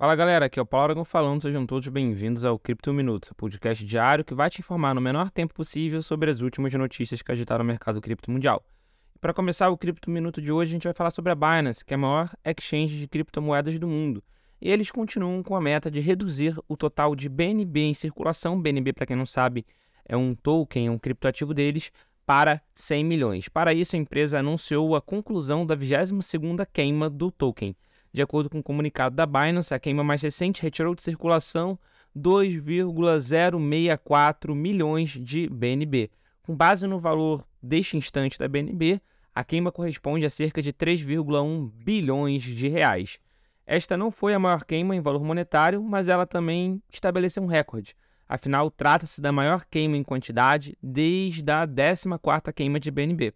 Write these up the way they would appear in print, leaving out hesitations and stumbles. Fala galera, aqui é o Paulo Aragon falando, sejam todos bem-vindos ao Cripto Minuto, podcast diário que vai te informar no menor tempo possível sobre as últimas notícias que agitaram o mercado cripto mundial. Para começar o Cripto Minuto de hoje, a gente vai falar sobre a Binance, que é a maior exchange de criptomoedas do mundo. E eles continuam com a meta de reduzir o total de BNB em circulação. BNB, para quem não sabe, é um token, é um criptoativo deles, para 100 milhões. Para isso, a empresa anunciou a conclusão da 22ª queima do token. De acordo com o comunicado da Binance, a queima mais recente retirou de circulação 2,064 milhões de BNB. Com base no valor deste instante da BNB, a queima corresponde a cerca de 3,1 bilhões de reais. Esta não foi a maior queima em valor monetário, mas ela também estabeleceu um recorde. Afinal, trata-se da maior queima em quantidade desde a 14ª queima de BNB.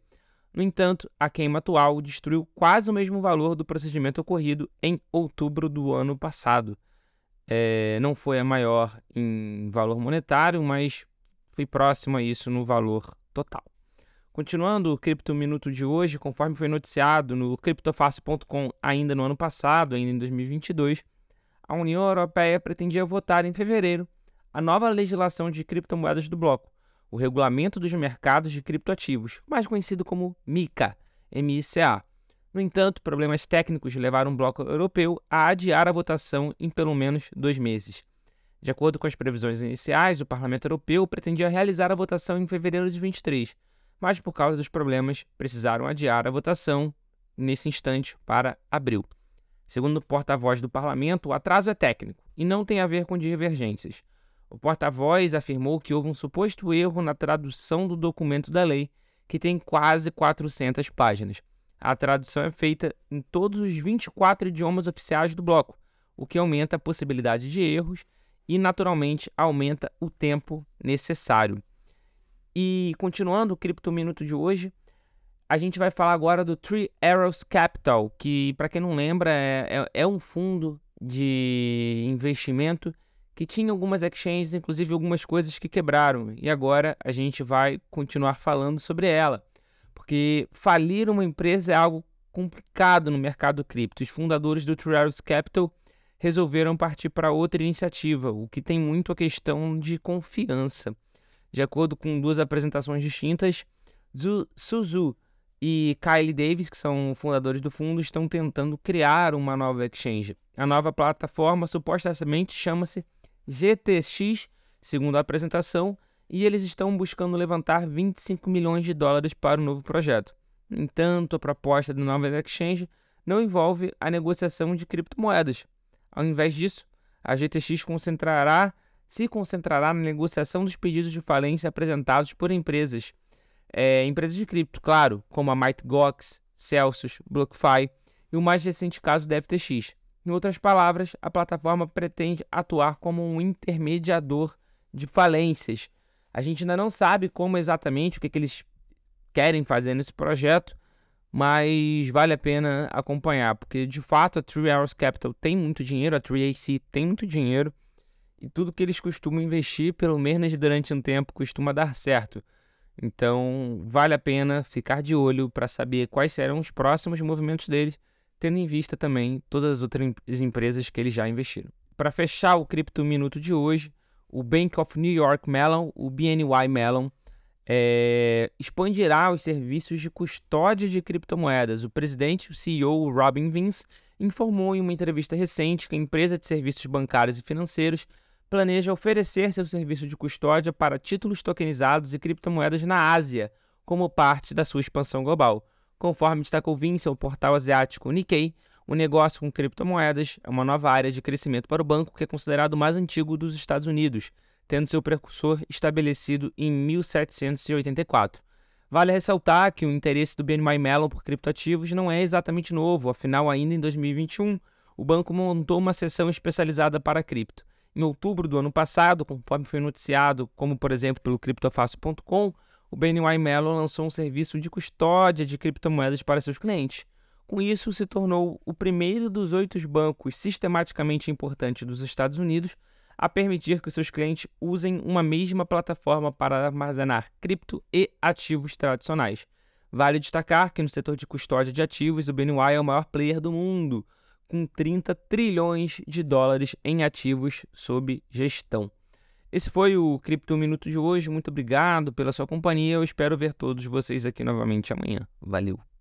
No entanto, a queima atual destruiu quase o mesmo valor do procedimento ocorrido em outubro do ano passado. Não foi a maior em valor monetário, mas foi próxima a isso no valor total. Continuando o Cripto Minuto de hoje, conforme foi noticiado no CryptoFácil.com ainda no ano passado, ainda em 2022, a União Europeia pretendia votar em fevereiro a nova legislação de criptomoedas do bloco, o Regulamento dos Mercados de Criptoativos, mais conhecido como MICA, MICA. No entanto, problemas técnicos levaram o bloco europeu a adiar a votação em pelo menos 2 meses. De acordo com as previsões iniciais, o Parlamento Europeu pretendia realizar a votação em fevereiro de 2023, mas por causa dos problemas, precisaram adiar a votação nesse instante para abril. Segundo o porta-voz do Parlamento, o atraso é técnico e não tem a ver com divergências. O porta-voz afirmou que houve um suposto erro na tradução do documento da lei, que tem quase 400 páginas. A tradução é feita em todos os 24 idiomas oficiais do bloco, o que aumenta a possibilidade de erros e, naturalmente, aumenta o tempo necessário. E, continuando o Cripto Minuto de hoje, a gente vai falar agora do Three Arrows Capital, que, para quem não lembra, é um fundo de investimento que tinha algumas exchanges, inclusive algumas coisas que quebraram. E agora a gente vai continuar falando sobre ela, porque falir uma empresa é algo complicado no mercado cripto. Os fundadores do Three Arrows Capital resolveram partir para outra iniciativa, o que tem muito a questão de confiança. De acordo com duas apresentações distintas, Suzu e Kylie Davis, que são fundadores do fundo, estão tentando criar uma nova exchange. A nova plataforma supostamente chama-se GTX, segundo a apresentação, e eles estão buscando levantar 25 milhões de dólares para o novo projeto. No entanto, a proposta da nova exchange não envolve a negociação de criptomoedas. Ao invés disso, a GTX se concentrará na negociação dos pedidos de falência apresentados por empresas de cripto, claro, como a MitGox, Celsius, BlockFi e o mais recente caso da FTX. Em outras palavras, a plataforma pretende atuar como um intermediador de falências. A gente ainda não sabe como exatamente o que eles querem fazer nesse projeto, mas vale a pena acompanhar, porque de fato a Three Arrows Capital tem muito dinheiro, a 3AC tem muito dinheiro, e tudo que eles costumam investir, pelo menos durante um tempo, costuma dar certo. Então, vale a pena ficar de olho para saber quais serão os próximos movimentos deles, tendo em vista também todas as outras empresas que eles já investiram. Para fechar o Cripto Minuto de hoje, o Bank of New York Mellon, o BNY Mellon, expandirá os serviços de custódia de criptomoedas. O presidente, o CEO Robin Vince, informou em uma entrevista recente que a empresa de serviços bancários e financeiros planeja oferecer seu serviço de custódia para títulos tokenizados e criptomoedas na Ásia, como parte da sua expansão global. Conforme destacou Vince, o portal asiático Nikkei, o negócio com criptomoedas é uma nova área de crescimento para o banco que é considerado o mais antigo dos Estados Unidos, tendo seu precursor estabelecido em 1784. Vale ressaltar que o interesse do BNY Mellon por criptoativos não é exatamente novo, afinal, ainda em 2021, o banco montou uma seção especializada para cripto. Em outubro do ano passado, conforme foi noticiado, como por exemplo pelo CryptoFácil.com, o BNY Mellon lançou um serviço de custódia de criptomoedas para seus clientes. Com isso, se tornou o primeiro dos 8 bancos sistematicamente importantes dos Estados Unidos a permitir que seus clientes usem uma mesma plataforma para armazenar cripto e ativos tradicionais. Vale destacar que no setor de custódia de ativos, o BNY é o maior player do mundo, com 30 trilhões de dólares em ativos sob gestão. Esse foi o Cripto Minuto de hoje. Muito obrigado pela sua companhia. Eu espero ver todos vocês aqui novamente amanhã. Valeu!